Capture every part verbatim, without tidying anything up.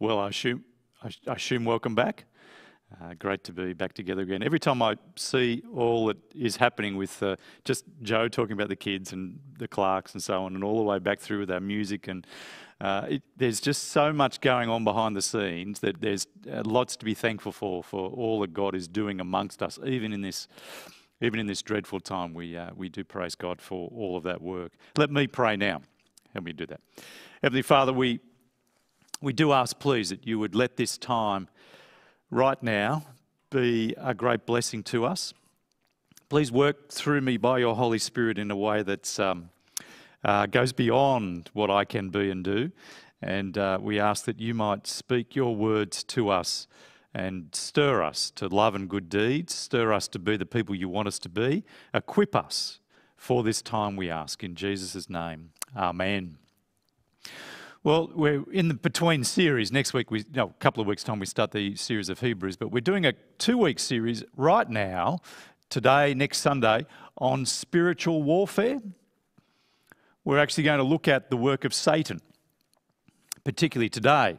Well, I assume, I assume welcome back. Uh, great to be back together again. Every time I see all that is happening with uh, just Joe talking about the kids and the Clarks and so on, and all the way back through with our music, and uh, it, there's just so much going on behind the scenes that there's uh, lots to be thankful for, for all that God is doing amongst us, even in this, even in this dreadful time. We uh, we do praise God for all of that work. Let me pray now. Help me do that. Heavenly Father, we we do ask, please, that you would let this time right now be a great blessing to us. Please work through me by your Holy Spirit in a way that um, uh, goes beyond what I can be and do. And uh, we ask that you might speak your words to us and stir us to love and good deeds, stir us to be the people you want us to be, equip us for this time, we ask, in Jesus' name. Amen. Well, we're in the between series. Next week, we, no, a couple of weeks' time, we start the series of Hebrews, but we're doing a two-week series right now, today, next Sunday, on spiritual warfare. We're actually going to look at the work of Satan, particularly today.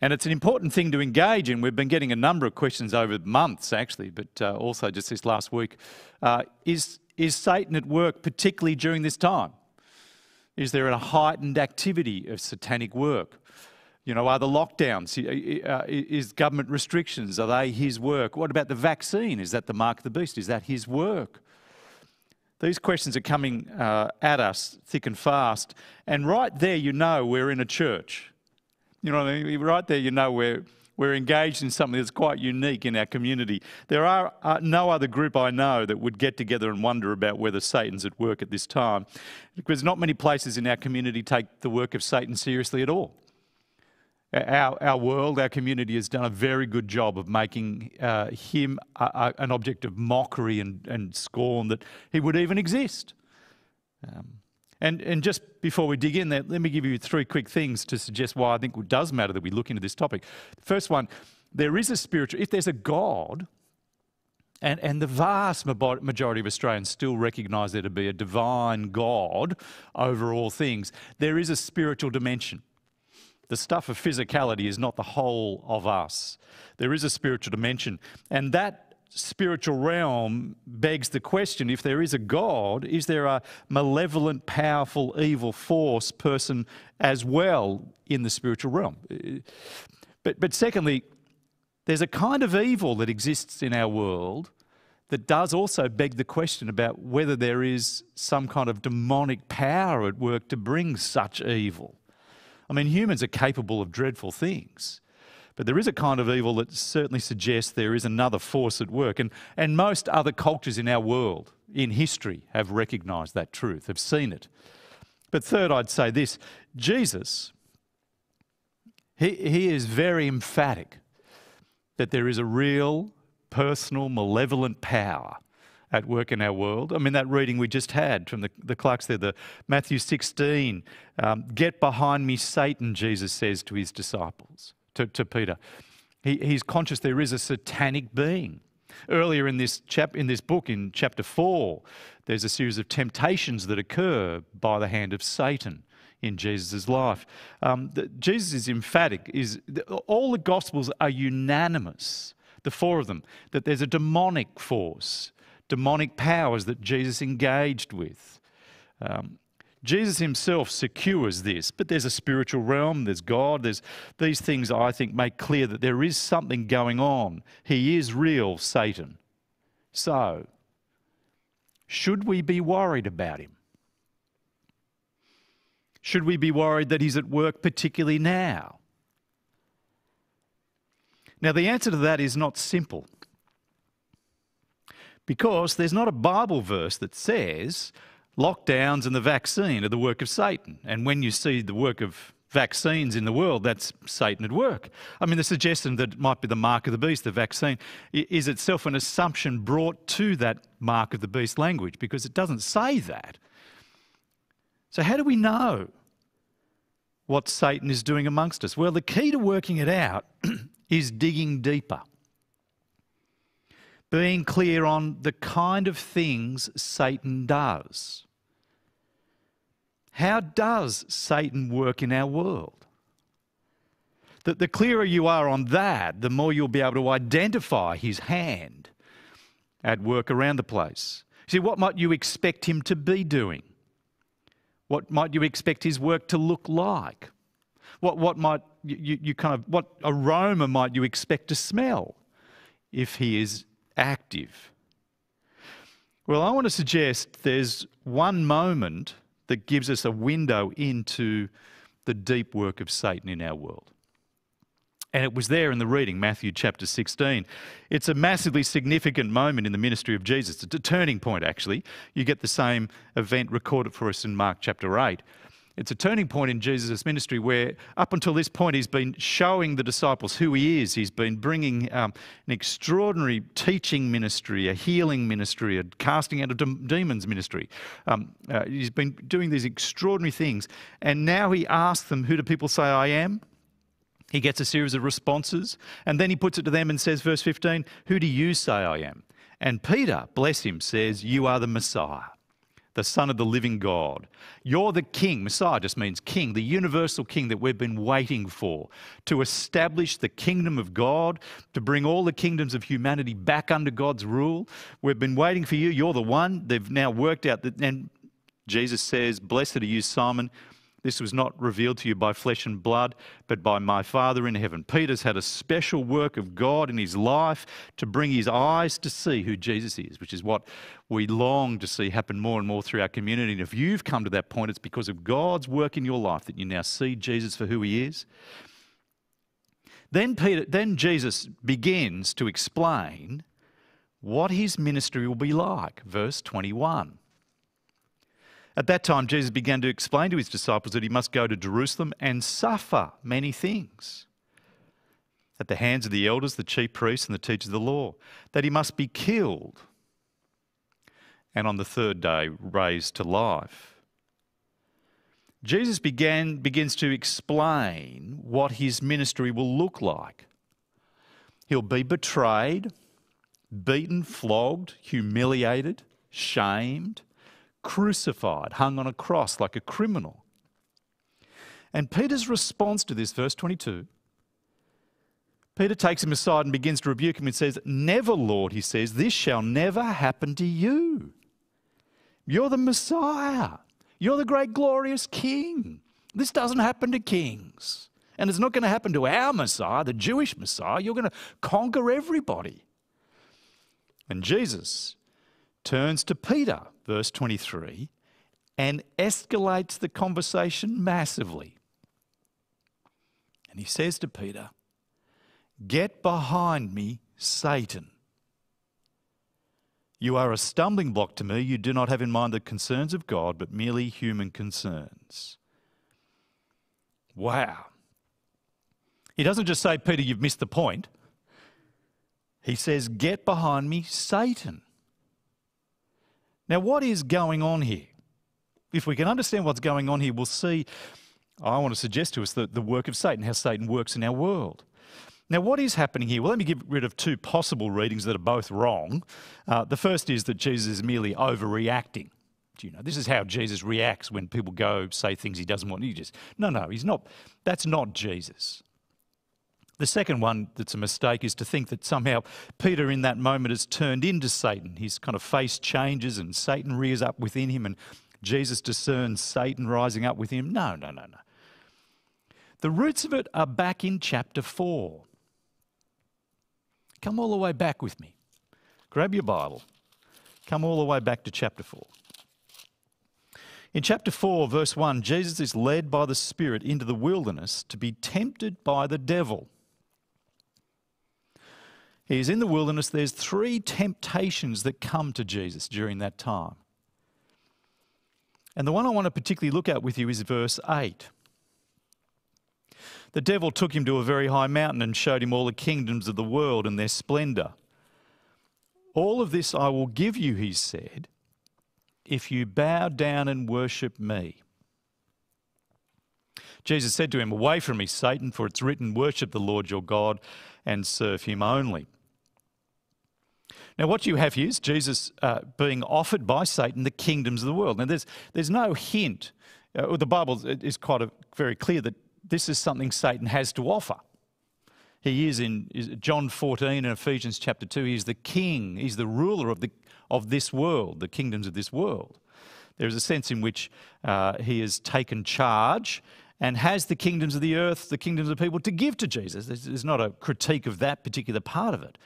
And it's an important thing to engage in. We've been getting a number of questions over months, actually, but uh, also just this last week. Uh, is, is Satan at work, particularly during this time? Is there a heightened activity of satanic work? You know, are the lockdowns, is government restrictions, are they his work? What about the vaccine? Is that the mark of the beast? Is that his work? These questions are coming uh, at us thick and fast. And right there, you know, we're in a church. You know what I mean? Right there, you know, we're, we're engaged in something that's quite unique in our community. There are uh, no other group I know that would get together and wonder about whether Satan's at work at this time, because not many places in our community take the work of Satan seriously at all. Our, our world, our community has done a very good job of making uh, him a, a, an object of mockery and, and scorn, that he would even exist. Um, And, and just before we dig in there, let me give you three quick things to suggest why I think it does matter that we look into this topic. The first one, there is a spiritual, if there's a God, and, and the vast majority of Australians still recognise there to be a divine God over all things, there is a spiritual dimension. The stuff of physicality is not the whole of us. There is a spiritual dimension, and that spiritual realm begs the question, if there is a God, is there a malevolent, powerful, evil force person as well in the spiritual realm? But, but secondly, there's a kind of evil that exists in our world that does also beg the question about whether there is some kind of demonic power at work to bring such evil. I mean, humans are capable of dreadful things. But there is a kind of evil that certainly suggests there is another force at work. And, and most other cultures in our world, in history, have recognised that truth, have seen it. But third, I'd say this. Jesus, he, he is very emphatic that there is a real, personal, malevolent power at work in our world. I mean, that reading we just had from the, the Clarks there, the Matthew sixteen, um, "Get behind me, Satan," Jesus says to his disciples. To, to Peter, he, he's conscious there is a satanic being. Earlier in this chap in this book, in chapter four, there's a series of temptations that occur by the hand of Satan in Jesus' life. Um, the, Jesus is emphatic. Is the, all the Gospels are unanimous, the four of them, that there's a demonic force, demonic powers that Jesus engaged with. Um, Jesus himself secures this, but there's a spiritual realm, there's God, there's these things I think make clear that there is something going on. He is real, Satan. So, should we be worried about him? Should we be worried that he's at work particularly now? Now, the answer to that is not simple, because there's not a Bible verse that says lockdowns and the vaccine are the work of Satan. And when you see the work of vaccines in the world, that's Satan at work. I mean, the suggestion that it might be the mark of the beast, the vaccine, is itself an assumption brought to that mark of the beast language, because it doesn't say that. So how do we know what Satan is doing amongst us? Well, the key to working it out is digging deeper. Being clear on the kind of things Satan does. How does Satan work in our world? that the clearer you are on that, the more you'll be able to identify his hand at work around the place. See, what might you expect him to be doing? What might you expect his work to look like? What, what might you, you kind of, what aroma might you expect to smell if he is active? Well, I want to suggest there's one moment that gives us a window into the deep work of Satan in our world. And it was there in the reading, Matthew chapter sixteen. It's a massively significant moment in the ministry of Jesus. It's a turning point, actually. You get the same event recorded for us in Mark chapter eight. It's a turning point in Jesus' ministry where up until this point he's been showing the disciples who he is. He's been bringing um, an extraordinary teaching ministry, a healing ministry, a casting out of de demons ministry. Um, uh, he's been doing these extraordinary things. And now he asks them, who do people say I am? He gets a series of responses, and then he puts it to them and says, verse fifteen, who do you say I am? And Peter, bless him, says, you are the Messiah, the Son of the living God. You're the King. Messiah just means King, the universal King that we've been waiting for, to establish the kingdom of God, to bring all the kingdoms of humanity back under God's rule. We've been waiting for you. You're the one. They've now worked out that, and Jesus says, blessed are you, Simon. This was not revealed to you by flesh and blood, but by my Father in heaven. Peter's had a special work of God in his life to bring his eyes to see who Jesus is, which is what we long to see happen more and more through our community. And if you've come to that point, it's because of God's work in your life that you now see Jesus for who he is. Then Peter, then Jesus begins to explain what his ministry will be like. Verse twenty-one. At that time, Jesus began to explain to his disciples that he must go to Jerusalem and suffer many things at the hands of the elders, the chief priests, and the teachers of the law, that he must be killed and on the third day raised to life. Jesus began, begins to explain what his ministry will look like. He'll be betrayed, beaten, flogged, humiliated, shamed, crucified, hung on a cross like a criminal. And Peter's response to this, verse twenty-two, Peter takes him aside and begins to rebuke him and says, never, Lord, he says, this shall never happen to you. You're the Messiah. You're the great glorious King. This doesn't happen to kings. And it's not going to happen to our Messiah, the Jewish Messiah. You're going to conquer everybody. And Jesus turns to Peter, verse twenty-three, and escalates the conversation massively. And he says to Peter, get behind me, Satan. You are a stumbling block to me. You do not have in mind the concerns of God, but merely human concerns. Wow. He doesn't just say, Peter, you've missed the point. He says, get behind me, Satan. Now, what is going on here? If we can understand what's going on here, we'll see, I want to suggest to us, the, the work of Satan, how Satan works in our world. Now, what is happening here? Well, let me get rid of two possible readings that are both wrong. Uh, the first is that Jesus is merely overreacting. Do you know, this is how Jesus reacts when people go say things he doesn't want. He just, no, no, he's not. That's not Jesus. The second one that's a mistake is to think that somehow Peter in that moment has turned into Satan. His kind of face changes and Satan rears up within him and Jesus discerns Satan rising up within him. No, no, no, no. The roots of it are back in chapter four. Come all the way back with me. Grab your Bible. Come all the way back to chapter four. In chapter four, verse one, Jesus is led by the Spirit into the wilderness to be tempted by the devil. He is in the wilderness. There's three temptations that come to Jesus during that time. And the one I want to particularly look at with you is verse eight. The devil took him to a very high mountain and showed him all the kingdoms of the world and their splendor. All of this I will give you, he said, if you bow down and worship me. Jesus said to him, away from me, Satan, for it's written, worship the Lord your God and serve him only. Now, what you have here is Jesus uh, being offered by Satan the kingdoms of the world. Now, there's, there's no hint. Uh, the Bible is quite a, very clear that this is something Satan has to offer. He is in John fourteen and Ephesians chapter two. He is the king. He's the ruler of, the, of this world, the kingdoms of this world. There is a sense in which uh, he has taken charge and has the kingdoms of the earth, the kingdoms of people to give to Jesus. There's not a critique of that particular part of it.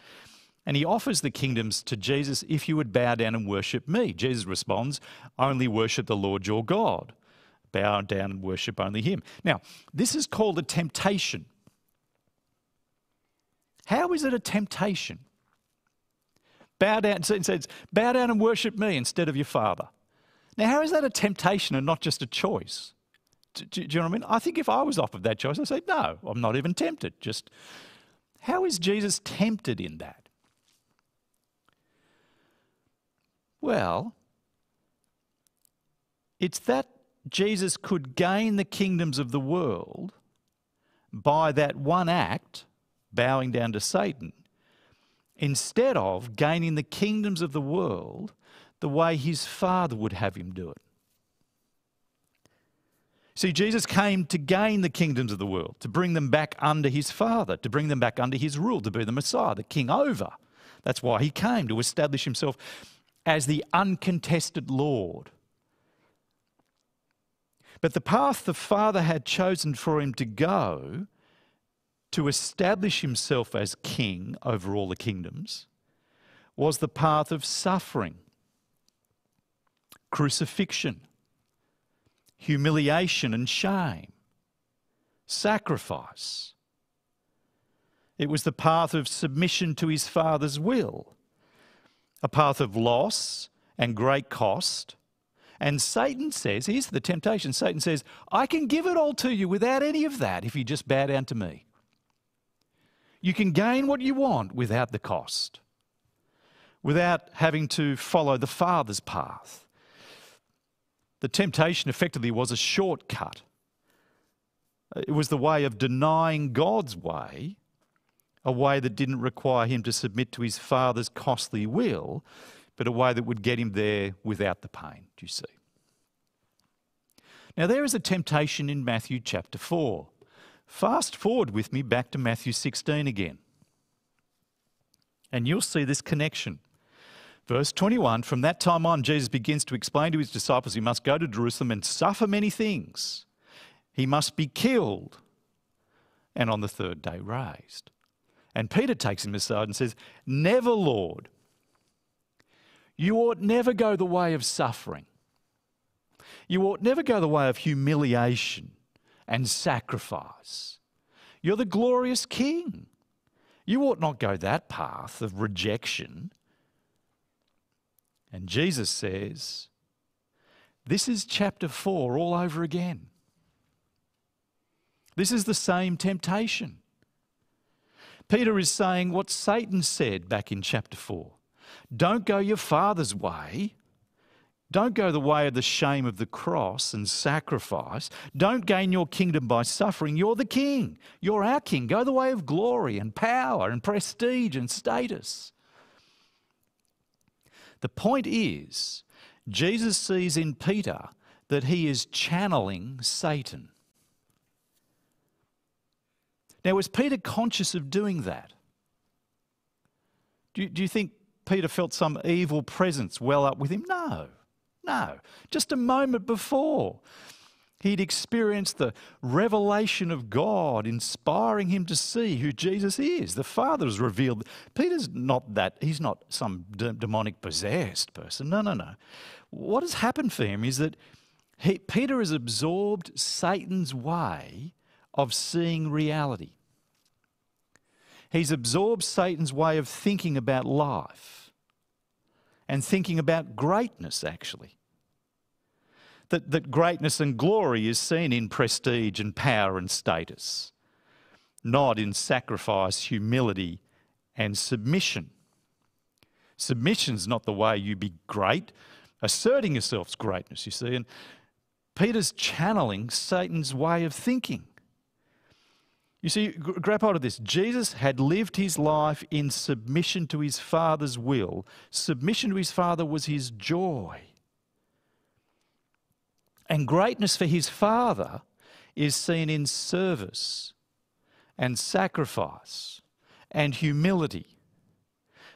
And he offers the kingdoms to Jesus, if you would bow down and worship me. Jesus responds, only worship the Lord your God. Bow down and worship only him. Now, this is called a temptation. How is it a temptation? Bow down, so it says, bow down and worship me instead of your father. Now, how is that a temptation and not just a choice? Do, do, do you know what I mean? I think if I was offered that choice, I'd say, no, I'm not even tempted. Just, how is Jesus tempted in that? Well, it's that Jesus could gain the kingdoms of the world by that one act, bowing down to Satan, instead of gaining the kingdoms of the world the way his father would have him do it. See, Jesus came to gain the kingdoms of the world, to bring them back under his father, to bring them back under his rule, to be the Messiah, the king over. That's why he came, to establish himself as the uncontested Lord. But the path the Father had chosen for him to go to establish himself as king over all the kingdoms was the path of suffering, crucifixion, humiliation and shame, sacrifice. It was the path of submission to his Father's will, a path of loss and great cost. And Satan says, here's the temptation, Satan says, I can give it all to you without any of that if you just bow down to me. You can gain what you want without the cost, without having to follow the Father's path. The temptation effectively was a shortcut. It was the way of denying God's way, a way that didn't require him to submit to his Father's costly will, but a way that would get him there without the pain, do you see? Now there is a temptation in Matthew chapter four. Fast forward with me back to Matthew sixteen again. And you'll see this connection. Verse twenty-one, from that time on, Jesus begins to explain to his disciples he must go to Jerusalem and suffer many things. He must be killed and on the third day raised. And Peter takes him aside and says, never, Lord. You ought never go the way of suffering. You ought never go the way of humiliation and sacrifice. You're the glorious King. You ought not go that path of rejection. And Jesus says, this is chapter four all over again. This is the same temptation. Peter is saying what Satan said back in chapter four. Don't go your father's way. Don't go the way of the shame of the cross and sacrifice. Don't gain your kingdom by suffering. You're the king. You're our king. Go the way of glory and power and prestige and status. The point is, Jesus sees in Peter that he is channeling Satan. Now, was Peter conscious of doing that? Do you, do you think Peter felt some evil presence well up with him? No, no. Just a moment before, he'd experienced the revelation of God inspiring him to see who Jesus is. The Father has revealed. Peter's not that. He's not some de- demonic possessed person. No, no, no. What has happened for him is that he, Peter has absorbed Satan's way of seeing reality. He's absorbed Satan's way of thinking about life and thinking about greatness, actually. That, that greatness and glory is seen in prestige and power and status, not in sacrifice, humility and submission. Submission's not the way you be great. Asserting yourself's greatness, you see. And Peter's channeling Satan's way of thinking. You see, grab hold of this. Jesus had lived his life in submission to his Father's will. Submission to his Father was his joy. And greatness for his Father is seen in service and sacrifice and humility.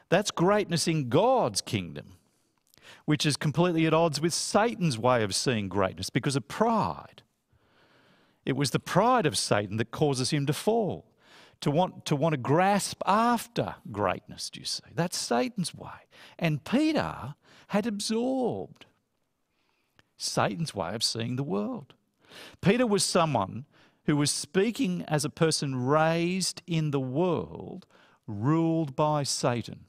That's greatness in God's kingdom, which is completely at odds with Satan's way of seeing greatness because of pride. It was the pride of Satan that causes him to fall, to want to, want to grasp after greatness, do you see? That's Satan's way. And Peter had absorbed Satan's way of seeing the world. Peter was someone who was speaking as a person raised in the world, ruled by Satan,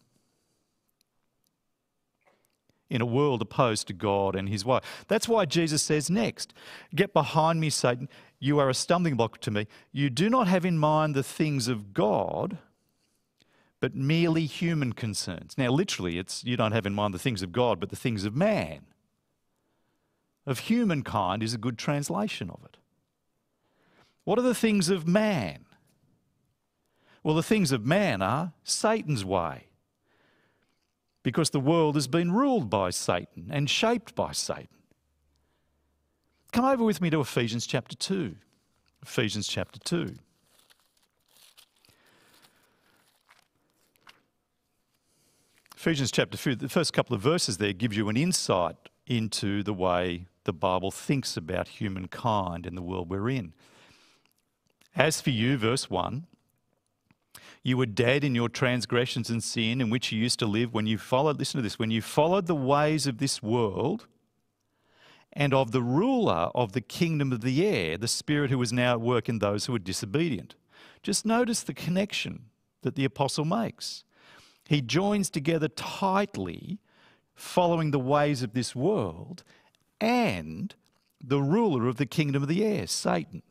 in a world opposed to God and his way. That's why Jesus says next, "Get behind me, Satan. You are a stumbling block to me. You do not have in mind the things of God, but merely human concerns." Now, literally, it's you don't have in mind the things of God, but the things of man. Of humankind is a good translation of it. What are the things of man? Well, the things of man are Satan's way, because the world has been ruled by Satan and shaped by Satan. Come over with me to Ephesians chapter two. Ephesians chapter two. Ephesians chapter two, the first couple of verses there give you an insight into the way the Bible thinks about humankind and the world we're in. "As for you," verse one, "you were dead in your transgressions and sin in which you used to live when you followed," listen to this, "when you followed the ways of this world and of the ruler of the kingdom of the air, the spirit who is now at work in those who are disobedient." Just notice the connection that the apostle makes. He joins together tightly following the ways of this world and the ruler of the kingdom of the air, Satan.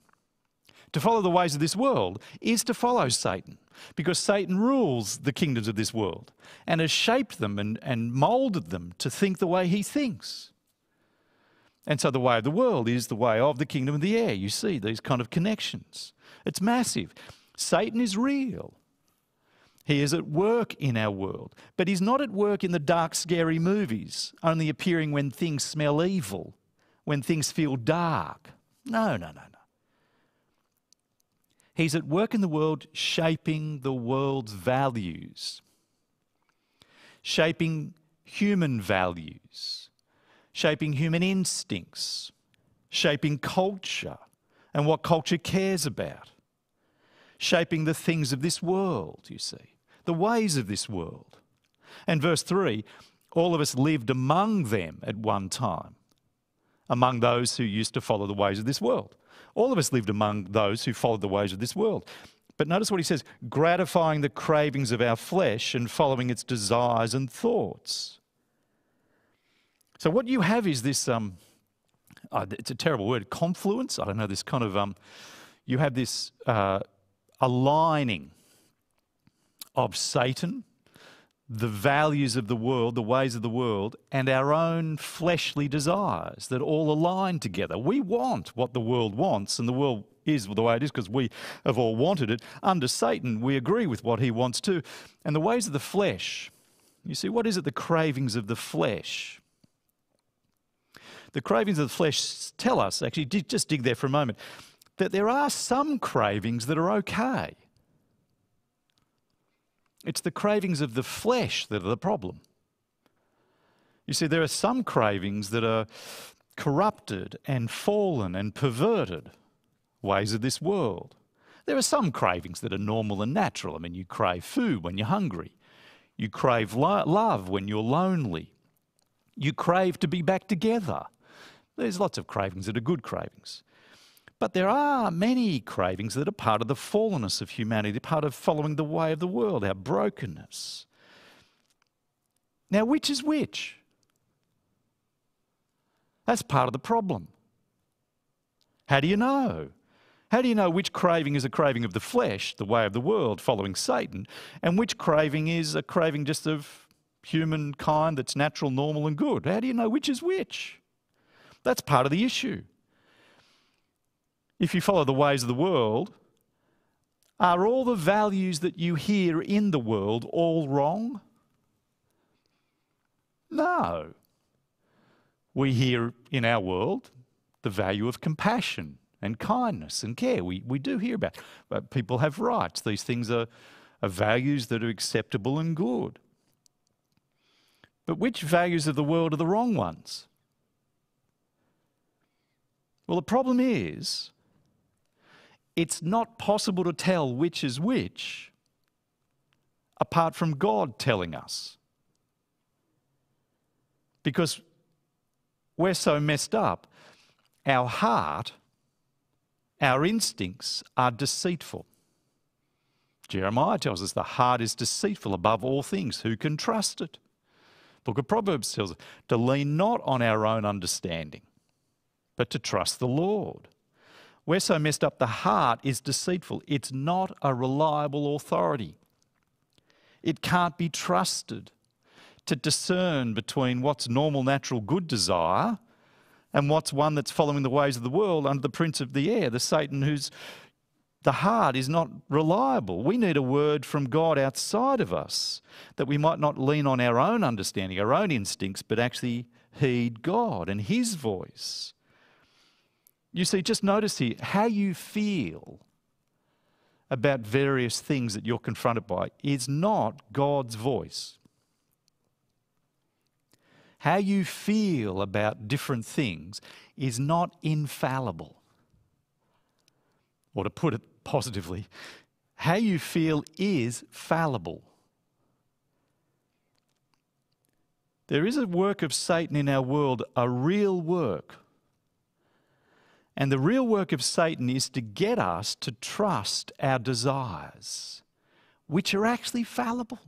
To follow the ways of this world is to follow Satan, because Satan rules the kingdoms of this world and has shaped them and, and moulded them to think the way he thinks. And so the way of the world is the way of the kingdom of the air. You see these kind of connections. It's massive. Satan is real. He is at work in our world, but he's not at work in the dark, scary movies, only appearing when things smell evil, when things feel dark. No, no, no, no. He's at work in the world shaping the world's values, shaping human values, shaping human instincts, shaping culture and what culture cares about, shaping the things of this world, you see, the ways of this world. And verse three, "all of us lived among them at one time," among those who used to follow the ways of this world. All of us lived among those who followed the ways of this world. But notice what he says, "gratifying the cravings of our flesh and following its desires and thoughts." So what you have is this, um, oh, it's a terrible word, confluence. I don't know, this kind of, um, you have this uh, aligning of Satan, the values of the world, the ways of the world, and our own fleshly desires that all align together. We want what the world wants, and the world is the way it is because we have all wanted it. Under Satan, we agree with what he wants too. And the ways of the flesh, you see, what is it? The cravings of the flesh. The cravings of the flesh tell us, actually, just dig there for a moment, that there are some cravings that are okay. It's the cravings of the flesh that are the problem. You see, there are some cravings that are corrupted and fallen and perverted ways of this world. There are some cravings that are normal and natural. I mean, you crave food when you're hungry. You crave lo- love when you're lonely. You crave to be back together. There's lots of cravings that are good cravings. But there are many cravings that are part of the fallenness of humanity, part of following the way of the world, our brokenness. Now, which is which? That's part of the problem. How do you know? How do you know which craving is a craving of the flesh, the way of the world, following Satan, and which craving is a craving just of humankind that's natural, normal, and good? How do you know which is which? That's part of the issue. If you follow the ways of the world, are all the values that you hear in the world all wrong? No. We hear in our world the value of compassion and kindness and care. We, we do hear about it. But people have rights. These things are, are values that are acceptable and good. But which values of the world are the wrong ones? Well, the problem is, it's not possible to tell which is which apart from God telling us. Because we're so messed up, our heart, our instincts are deceitful. Jeremiah tells us the heart is deceitful above all things. Who can trust it? Book of Proverbs tells us to lean not on our own understanding, but to trust the Lord. We're so messed up, the heart is deceitful. It's not a reliable authority. It can't be trusted to discern between what's normal, natural, good desire and what's one that's following the ways of the world under the prince of the air, the Satan whose the heart is not reliable. We need a word from God outside of us that we might not lean on our own understanding, our own instincts, but actually heed God and his voice. You see, just notice here how you feel about various things that you're confronted by is not God's voice. How you feel about different things is not infallible. Or to put it positively, how you feel is fallible. There is a work of Satan in our world, a real work. And the real work of Satan is to get us to trust our desires, which are actually fallible.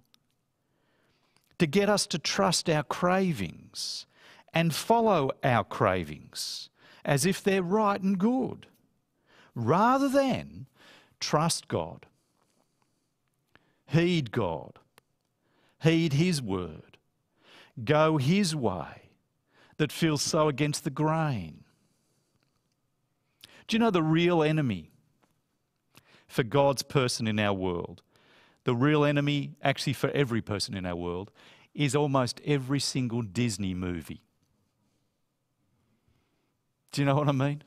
To get us to trust our cravings and follow our cravings as if they're right and good, rather than trust God, heed God, heed his word, go his way that feels so against the grain. Do you know the real enemy for God's person in our world, the real enemy actually for every person in our world, is almost every single Disney movie? Do you know what I mean?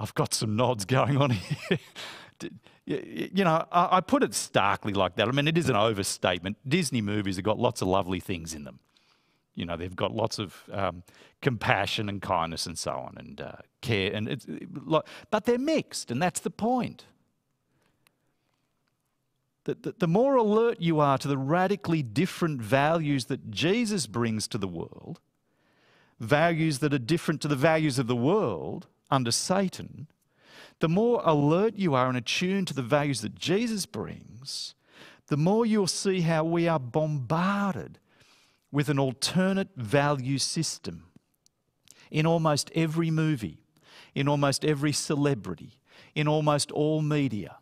I've got some nods going on here. You know, I put it starkly like that. I mean, it is an overstatement. Disney movies have got lots of lovely things in them. You know, they've got lots of um, compassion and kindness and so on, and uh, care. And it's, but they're mixed, and that's the point. The, the, the more alert you are to the radically different values that Jesus brings to the world, values that are different to the values of the world under Satan, the more alert you are and attuned to the values that Jesus brings, the more you'll see how we are bombarded with an alternate value system in almost every movie, in almost every celebrity, in almost all media.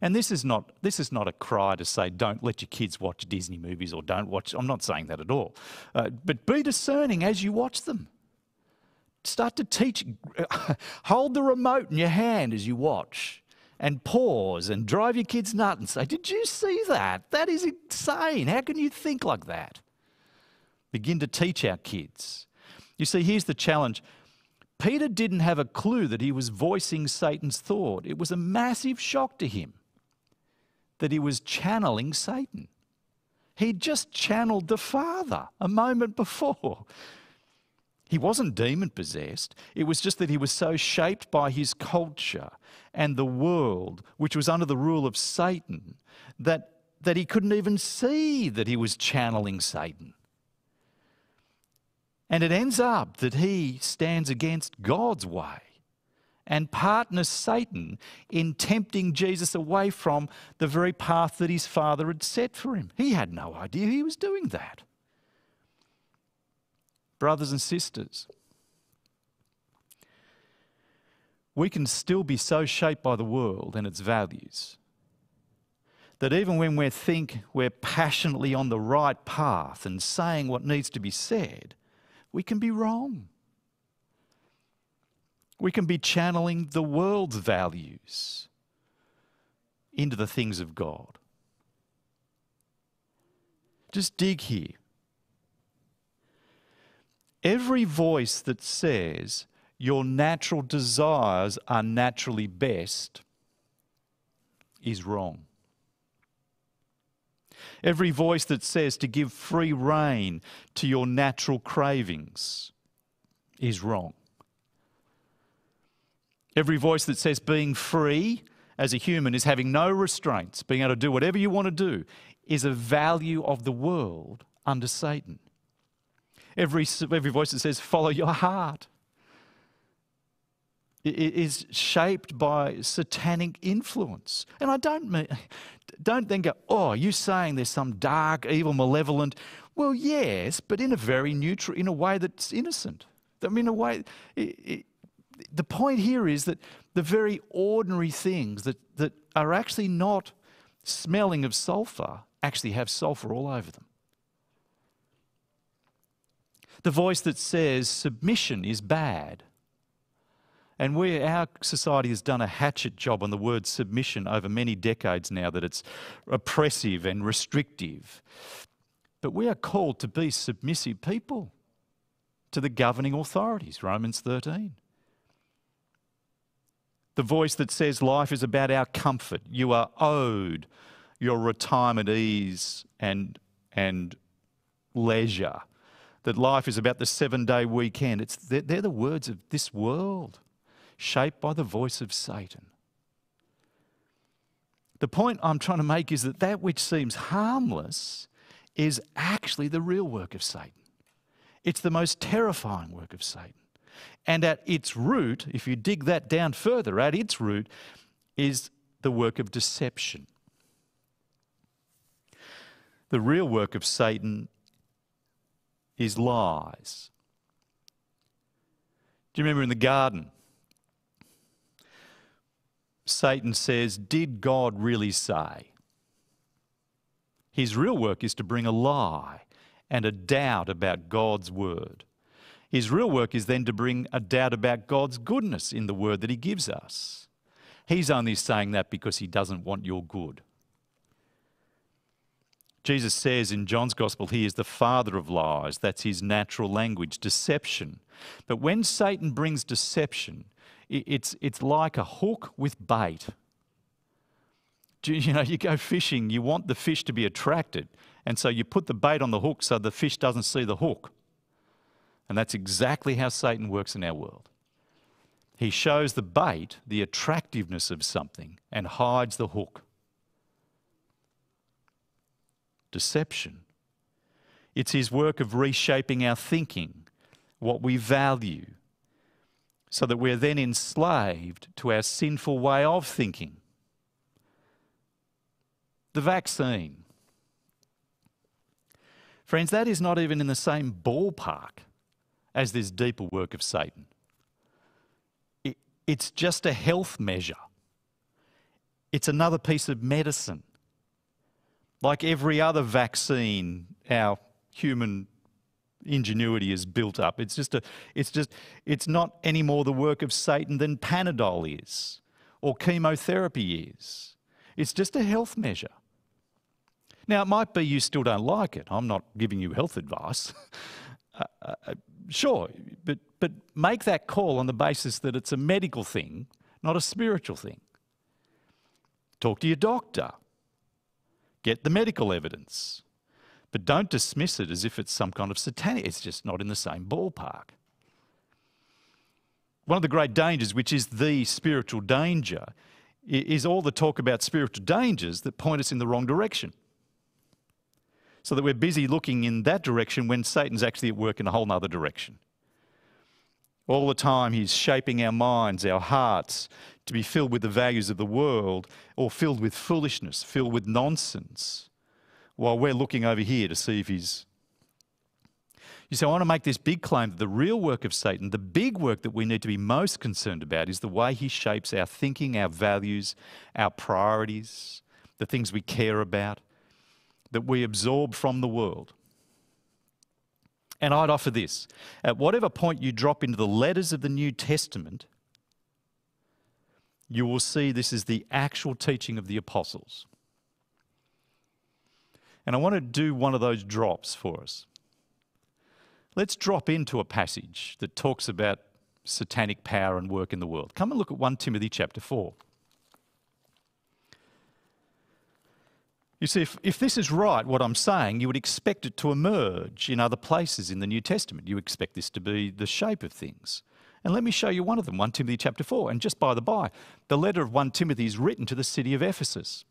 And this is not, this is not a cry to say, don't let your kids watch Disney movies or don't watch, I'm not saying that at all. Uh, but be discerning as you watch them. Start to teach, hold the remote in your hand as you watch and pause and drive your kids nuts and say, did you see that? That is insane. How can you think like that? Begin to teach our kids. You see, here's the challenge. Peter didn't have a clue that he was voicing Satan's thought. It was a massive shock to him that he was channeling Satan. He just channeled the Father a moment before. He wasn't demon-possessed. It was just that he was so shaped by his culture and the world, which was under the rule of Satan, that, that he couldn't even see that he was channeling Satan. And it ends up that he stands against God's way and partners Satan in tempting Jesus away from the very path that his Father had set for him. He had no idea he was doing that. Brothers and sisters, we can still be so shaped by the world and its values that even when we think we're passionately on the right path and saying what needs to be said, we can be wrong. We can be channeling the world's values into the things of God. Just dig here. Every voice that says your natural desires are naturally best is wrong. Every voice that says to give free rein to your natural cravings is wrong. Every voice that says being free as a human is having no restraints, being able to do whatever you want to do, is a value of the world under Satan. Every, every voice that says follow your heart is shaped by satanic influence. And I don't mean, don't then go, oh, you're saying there's some dark, evil, malevolent. Well, yes, but in a very neutral, in a way that's innocent. I mean, in a way, it, it, the point here is that the very ordinary things that, that are actually not smelling of sulfur actually have sulfur all over them. The voice that says submission is bad. And we, our society has done a hatchet job on the word submission over many decades now, that it's oppressive and restrictive. But we are called to be submissive people to the governing authorities, Romans thirteen. The voice that says life is about our comfort. You are owed your retirement ease and, and leisure. That life is about the seven-day weekend. It's, they're, they're the words of this world, shaped by the voice of Satan. The point I'm trying to make is that that which seems harmless is actually the real work of Satan. It's the most terrifying work of Satan. And at its root, if you dig that down further, at its root is the work of deception. The real work of Satan is lies. Do you remember in the garden? Satan says, did God really say? His real work is to bring a lie and a doubt about God's word. His real work is then to bring a doubt about God's goodness in the word that he gives us. He's only saying that because he doesn't want your good. Jesus says in John's gospel, he is the father of lies. That's his natural language, deception. But when Satan brings deception, it's, it's like a hook with bait. You know, you go fishing, you want the fish to be attracted. And so you put the bait on the hook so the fish doesn't see the hook. And that's exactly how Satan works in our world. He shows the bait, the attractiveness of something, and hides the hook. Deception. It's his work of reshaping our thinking, what we value, so that we're then enslaved to our sinful way of thinking. The vaccine. Friends, that is not even in the same ballpark as this deeper work of Satan. It, it's just a health measure. It's another piece of medicine. Like every other vaccine, our human ingenuity is built up. It's just a, it's just, it's not any more the work of Satan than Panadol is or chemotherapy is. It's just a health measure. Now, it might be you still don't like it. I'm not giving you health advice. Uh, uh, sure, but, but make that call on the basis that it's a medical thing, not a spiritual thing. Talk to your doctor. Get the medical evidence. But don't dismiss it as if it's some kind of satanic. It's just not in the same ballpark. One of the great dangers, which is the spiritual danger, is all the talk about spiritual dangers that point us in the wrong direction. So that we're busy looking in that direction when Satan's actually at work in a whole other direction. All the time he's shaping our minds, our hearts, to be filled with the values of the world or filled with foolishness, filled with nonsense, while we're looking over here to see if he's... You say, I want to make this big claim that the real work of Satan, the big work that we need to be most concerned about is the way he shapes our thinking, our values, our priorities, the things we care about, that we absorb from the world. And I'd offer this, at whatever point you drop into the letters of the New Testament, you will see this is the actual teaching of the apostles. And I want to do one of those drops for us. Let's drop into a passage that talks about satanic power and work in the world. Come and look at First Timothy chapter four. You see, if, if this is right, what I'm saying, you would expect it to emerge in other places in the New Testament. You expect this to be the shape of things. And let me show you one of them, First Timothy chapter four. And just by the by, the letter of First Timothy is written to the city of Ephesus,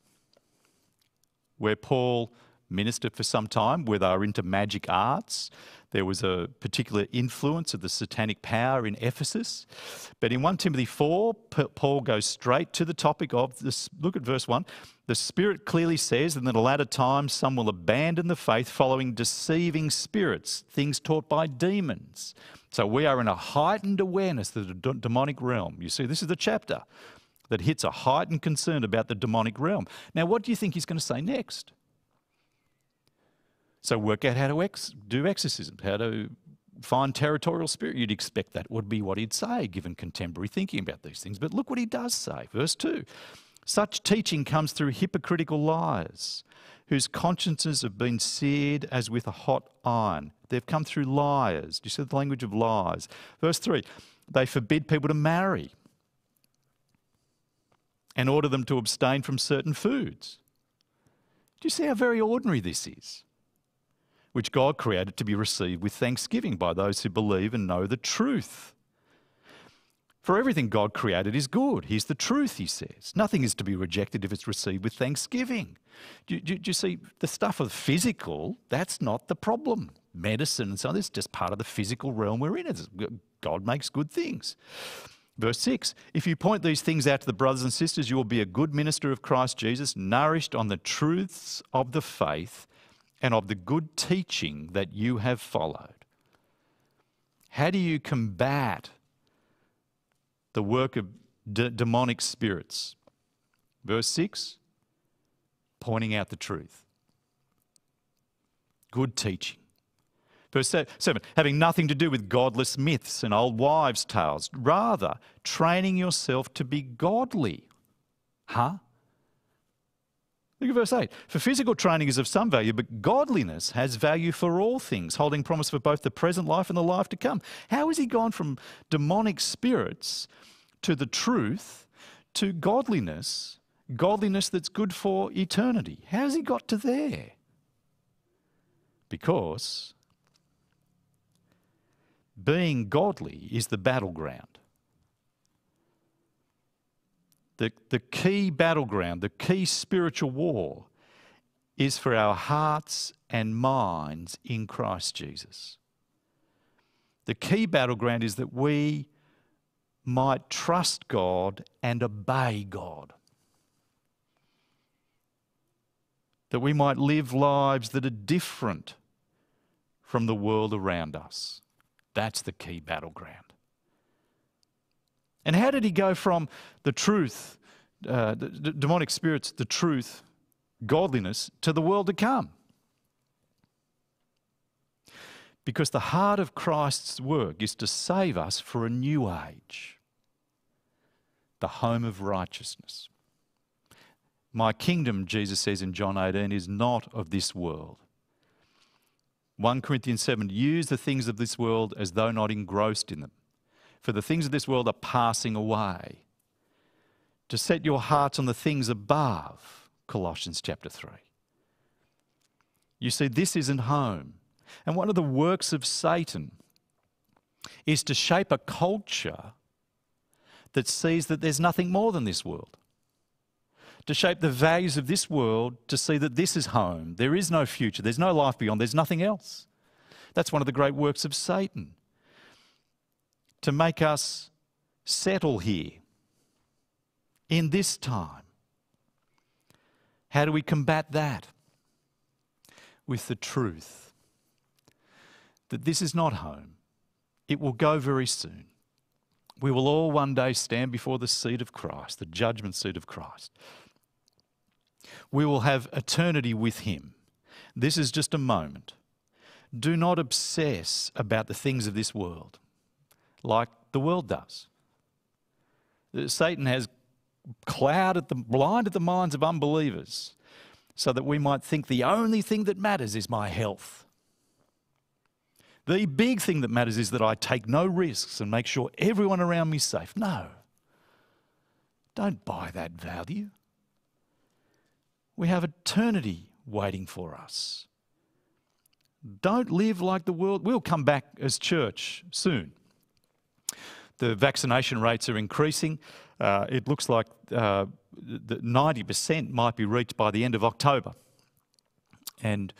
where Paul ministered for some time, where they were into magic arts. There was a particular influence of the satanic power in Ephesus. But in First Timothy four, Paul goes straight to the topic of this. Look at verse one. The Spirit clearly says, and in the latter time, some will abandon the faith following deceiving spirits, things taught by demons. So we are in a heightened awareness of the demonic realm. You see, this is the chapter that hits a heightened concern about the demonic realm. Now, what do you think he's going to say next? So work out how to ex do exorcism, how to find territorial spirit. You'd expect that would be what he'd say, given contemporary thinking about these things. But look what he does say, verse two. Such teaching comes through hypocritical lies, whose consciences have been seared as with a hot iron. They've come through liars. Do you see the language of lies? Verse three, they forbid people to marry and order them to abstain from certain foods. Do you see how very ordinary this is? Which God created to be received with thanksgiving by those who believe and know the truth. For everything God created is good. He's the truth, he says. Nothing is to be rejected if it's received with thanksgiving. Do, do, do you see, the stuff of physical, that's not the problem. Medicine and so on, it's just part of the physical realm we're in. It's, God makes good things. Verse six, if you point these things out to the brothers and sisters, you will be a good minister of Christ Jesus, nourished on the truths of the faith and of the good teaching that you have followed. How do you combat the work of de demonic spirits? Verse six, pointing out the truth. Good teaching. Verse seven, having nothing to do with godless myths and old wives' tales, rather training yourself to be godly. Huh? Look at verse eight. For physical training is of some value, but godliness has value for all things, holding promise for both the present life and the life to come. How has he gone from demonic spirits to the truth to godliness, godliness that's good for eternity? How has he got to there? Because being godly is the battleground. The, the key battleground, the key spiritual war is for our hearts and minds in Christ Jesus. The key battleground is that we might trust God and obey God. That we might live lives that are different from the world around us. That's the key battleground. And how did he go from the truth, uh, the, the demonic spirits, the truth, godliness, to the world to come? Because the heart of Christ's work is to save us for a new age, the home of righteousness. My kingdom, Jesus says in John eighteen, is not of this world. First Corinthians seven, use the things of this world as though not engrossed in them. For the things of this world are passing away. To set your hearts on the things above, Colossians chapter three. You see, this isn't home. And one of the works of Satan is to shape a culture that sees that there's nothing more than this world. To shape the values of this world to see that this is home. There is no future. There's no life beyond. There's nothing else. That's one of the great works of Satan. To make us settle here in this time. How do we combat that? With the truth that this is not home. It will go very soon. We will all one day stand before the seat of Christ, the judgment seat of Christ. We will have eternity with him. This is just a moment. Do not obsess about the things of this world, like the world does. Satan has clouded the, blinded the minds of unbelievers so that we might think the only thing that matters is my health. The big thing that matters is that I take no risks and make sure everyone around me is safe. No. Don't buy that value. We have eternity waiting for us. Don't live like the world. We'll come back as church soon. The vaccination rates are increasing. Uh, it looks like uh, ninety percent might be reached by the end of October. And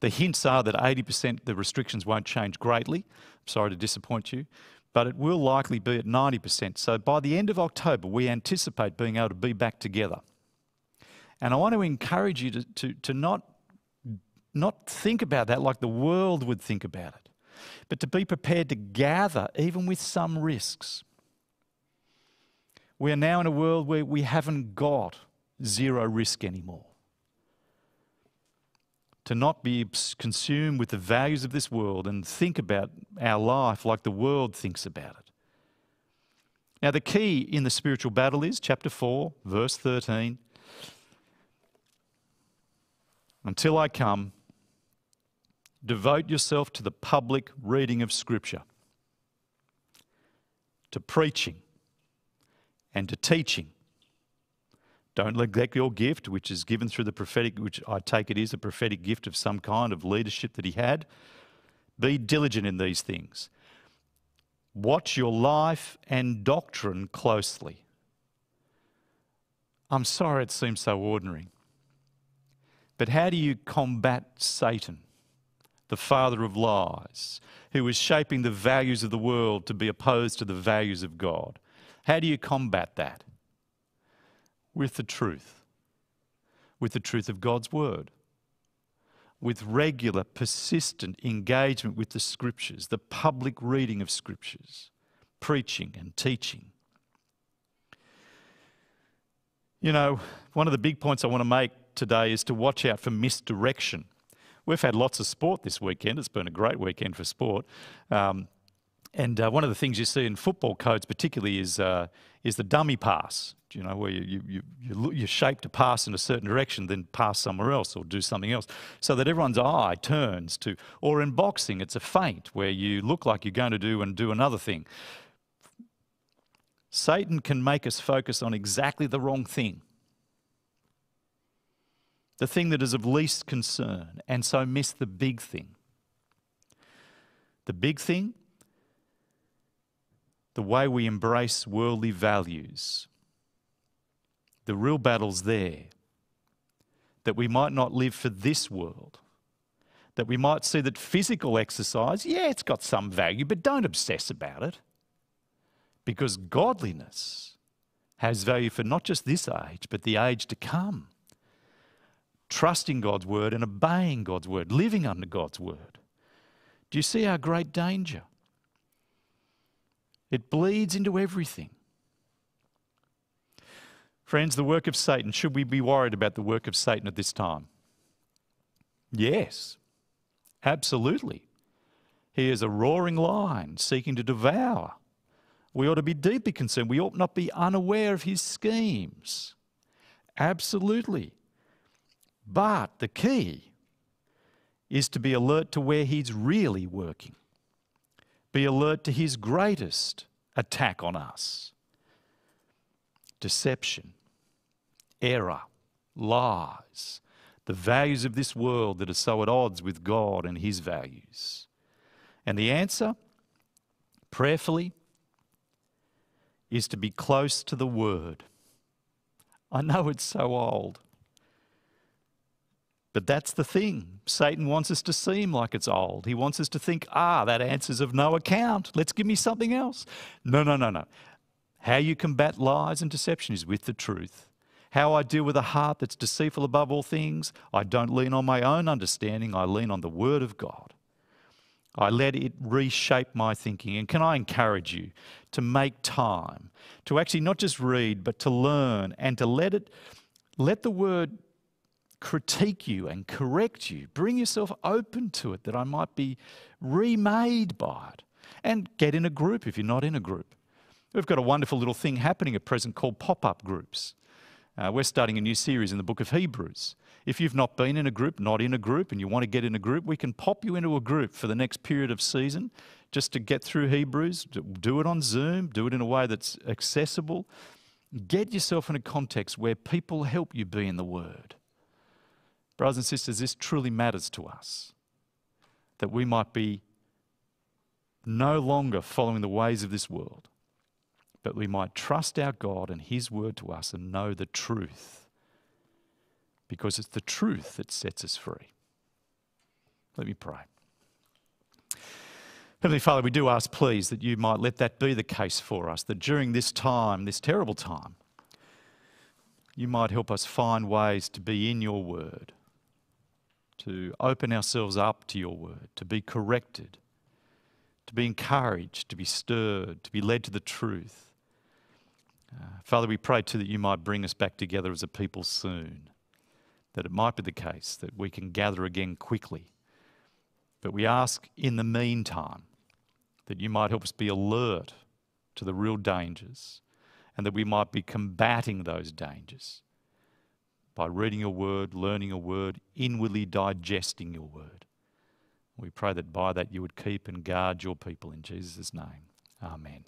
the hints are that eighty percent the restrictions won't change greatly. I'm sorry to disappoint you, but it will likely be at ninety percent. So by the end of October, we anticipate being able to be back together. And I want to encourage you to, to, to not, not think about that like the world would think about it, but to be prepared to gather even with some risks. We are now in a world where we haven't got zero risk anymore. To not be consumed with the values of this world and think about our life like the world thinks about it. Now, the key in the spiritual battle is chapter four, verse thirteen. Until I come, devote yourself to the public reading of Scripture, to preaching and to teaching. Don't neglect your gift, which is given through the prophetic, which I take it is a prophetic gift of some kind of leadership that he had. Be diligent in these things. Watch your life and doctrine closely. I'm sorry it seems so ordinary, but how do you combat Satan, the father of lies, who is shaping the values of the world to be opposed to the values of God? How do you combat that? With the truth, with the truth of God's word, with regular, persistent engagement with the Scriptures, the public reading of Scriptures, preaching and teaching. You know, one of the big points I want to make today is to watch out for misdirection. We've had lots of sport this weekend. It's been a great weekend for sport. Um, and uh, one of the things you see in football codes particularly is, uh, is the dummy pass, you know, where you, you, you, you shape to pass in a certain direction, then pass somewhere else or do something else so that everyone's eye turns to, or in boxing, it's a feint where you look like you're going to do and do another thing. Satan can make us focus on exactly the wrong thing. The thing that is of least concern, and so miss the big thing. The big thing, the way we embrace worldly values. The real battle's there, that we might not live for this world, that we might see that physical exercise, yeah, it's got some value, but don't obsess about it, because godliness has value for not just this age, but the age to come. Trusting God's word and obeying God's word, living under God's word. Do you see our great danger? It bleeds into everything. Friends, the work of Satan, should we be worried about the work of Satan at this time? Yes, absolutely. He is a roaring lion seeking to devour. We ought to be deeply concerned. We ought not be unaware of his schemes. Absolutely. But the key is to be alert to where he's really working. Be alert to his greatest attack on us. Deception, error, lies, the values of this world that are so at odds with God and his values. And the answer, prayerfully, is to be close to the word. I know it's so old. But that's the thing. Satan wants us to seem like it's old. He wants us to think, ah, that answer's of no account. Let's give me something else. No, no, no, no. How you combat lies and deception is with the truth. How I deal with a heart that's deceitful above all things, I don't lean on my own understanding. I lean on the Word of God. I let it reshape my thinking. And can I encourage you to make time, to actually not just read, but to learn and to let it, let the Word critique you and correct you. Bring yourself open to it that I might be remade by it. And get in a group if you're not in a group. We've got a wonderful little thing happening at present called pop-up groups. Uh, we're starting a new series in the book of Hebrews. If you've not been in a group, not in a group, and you want to get in a group, we can pop you into a group for the next period of season just to get through Hebrews. Do it on Zoom, do it in a way that's accessible. Get yourself in a context where people help you be in the Word. Brothers and sisters, this truly matters to us, that we might be no longer following the ways of this world, but we might trust our God and His Word to us and know the truth, because it's the truth that sets us free. Let me pray. Heavenly Father, we do ask, please, that you might let that be the case for us, that during this time, this terrible time, you might help us find ways to be in your Word, to open ourselves up to your Word, to be corrected, to be encouraged, to be stirred, to be led to the truth. Uh, Father, we pray too that you might bring us back together as a people soon, that it might be the case that we can gather again quickly. But we ask in the meantime that you might help us be alert to the real dangers, and that we might be combating those dangers by reading your word, learning your word, inwardly digesting your word. We pray that by that you would keep and guard your people in Jesus' name. Amen.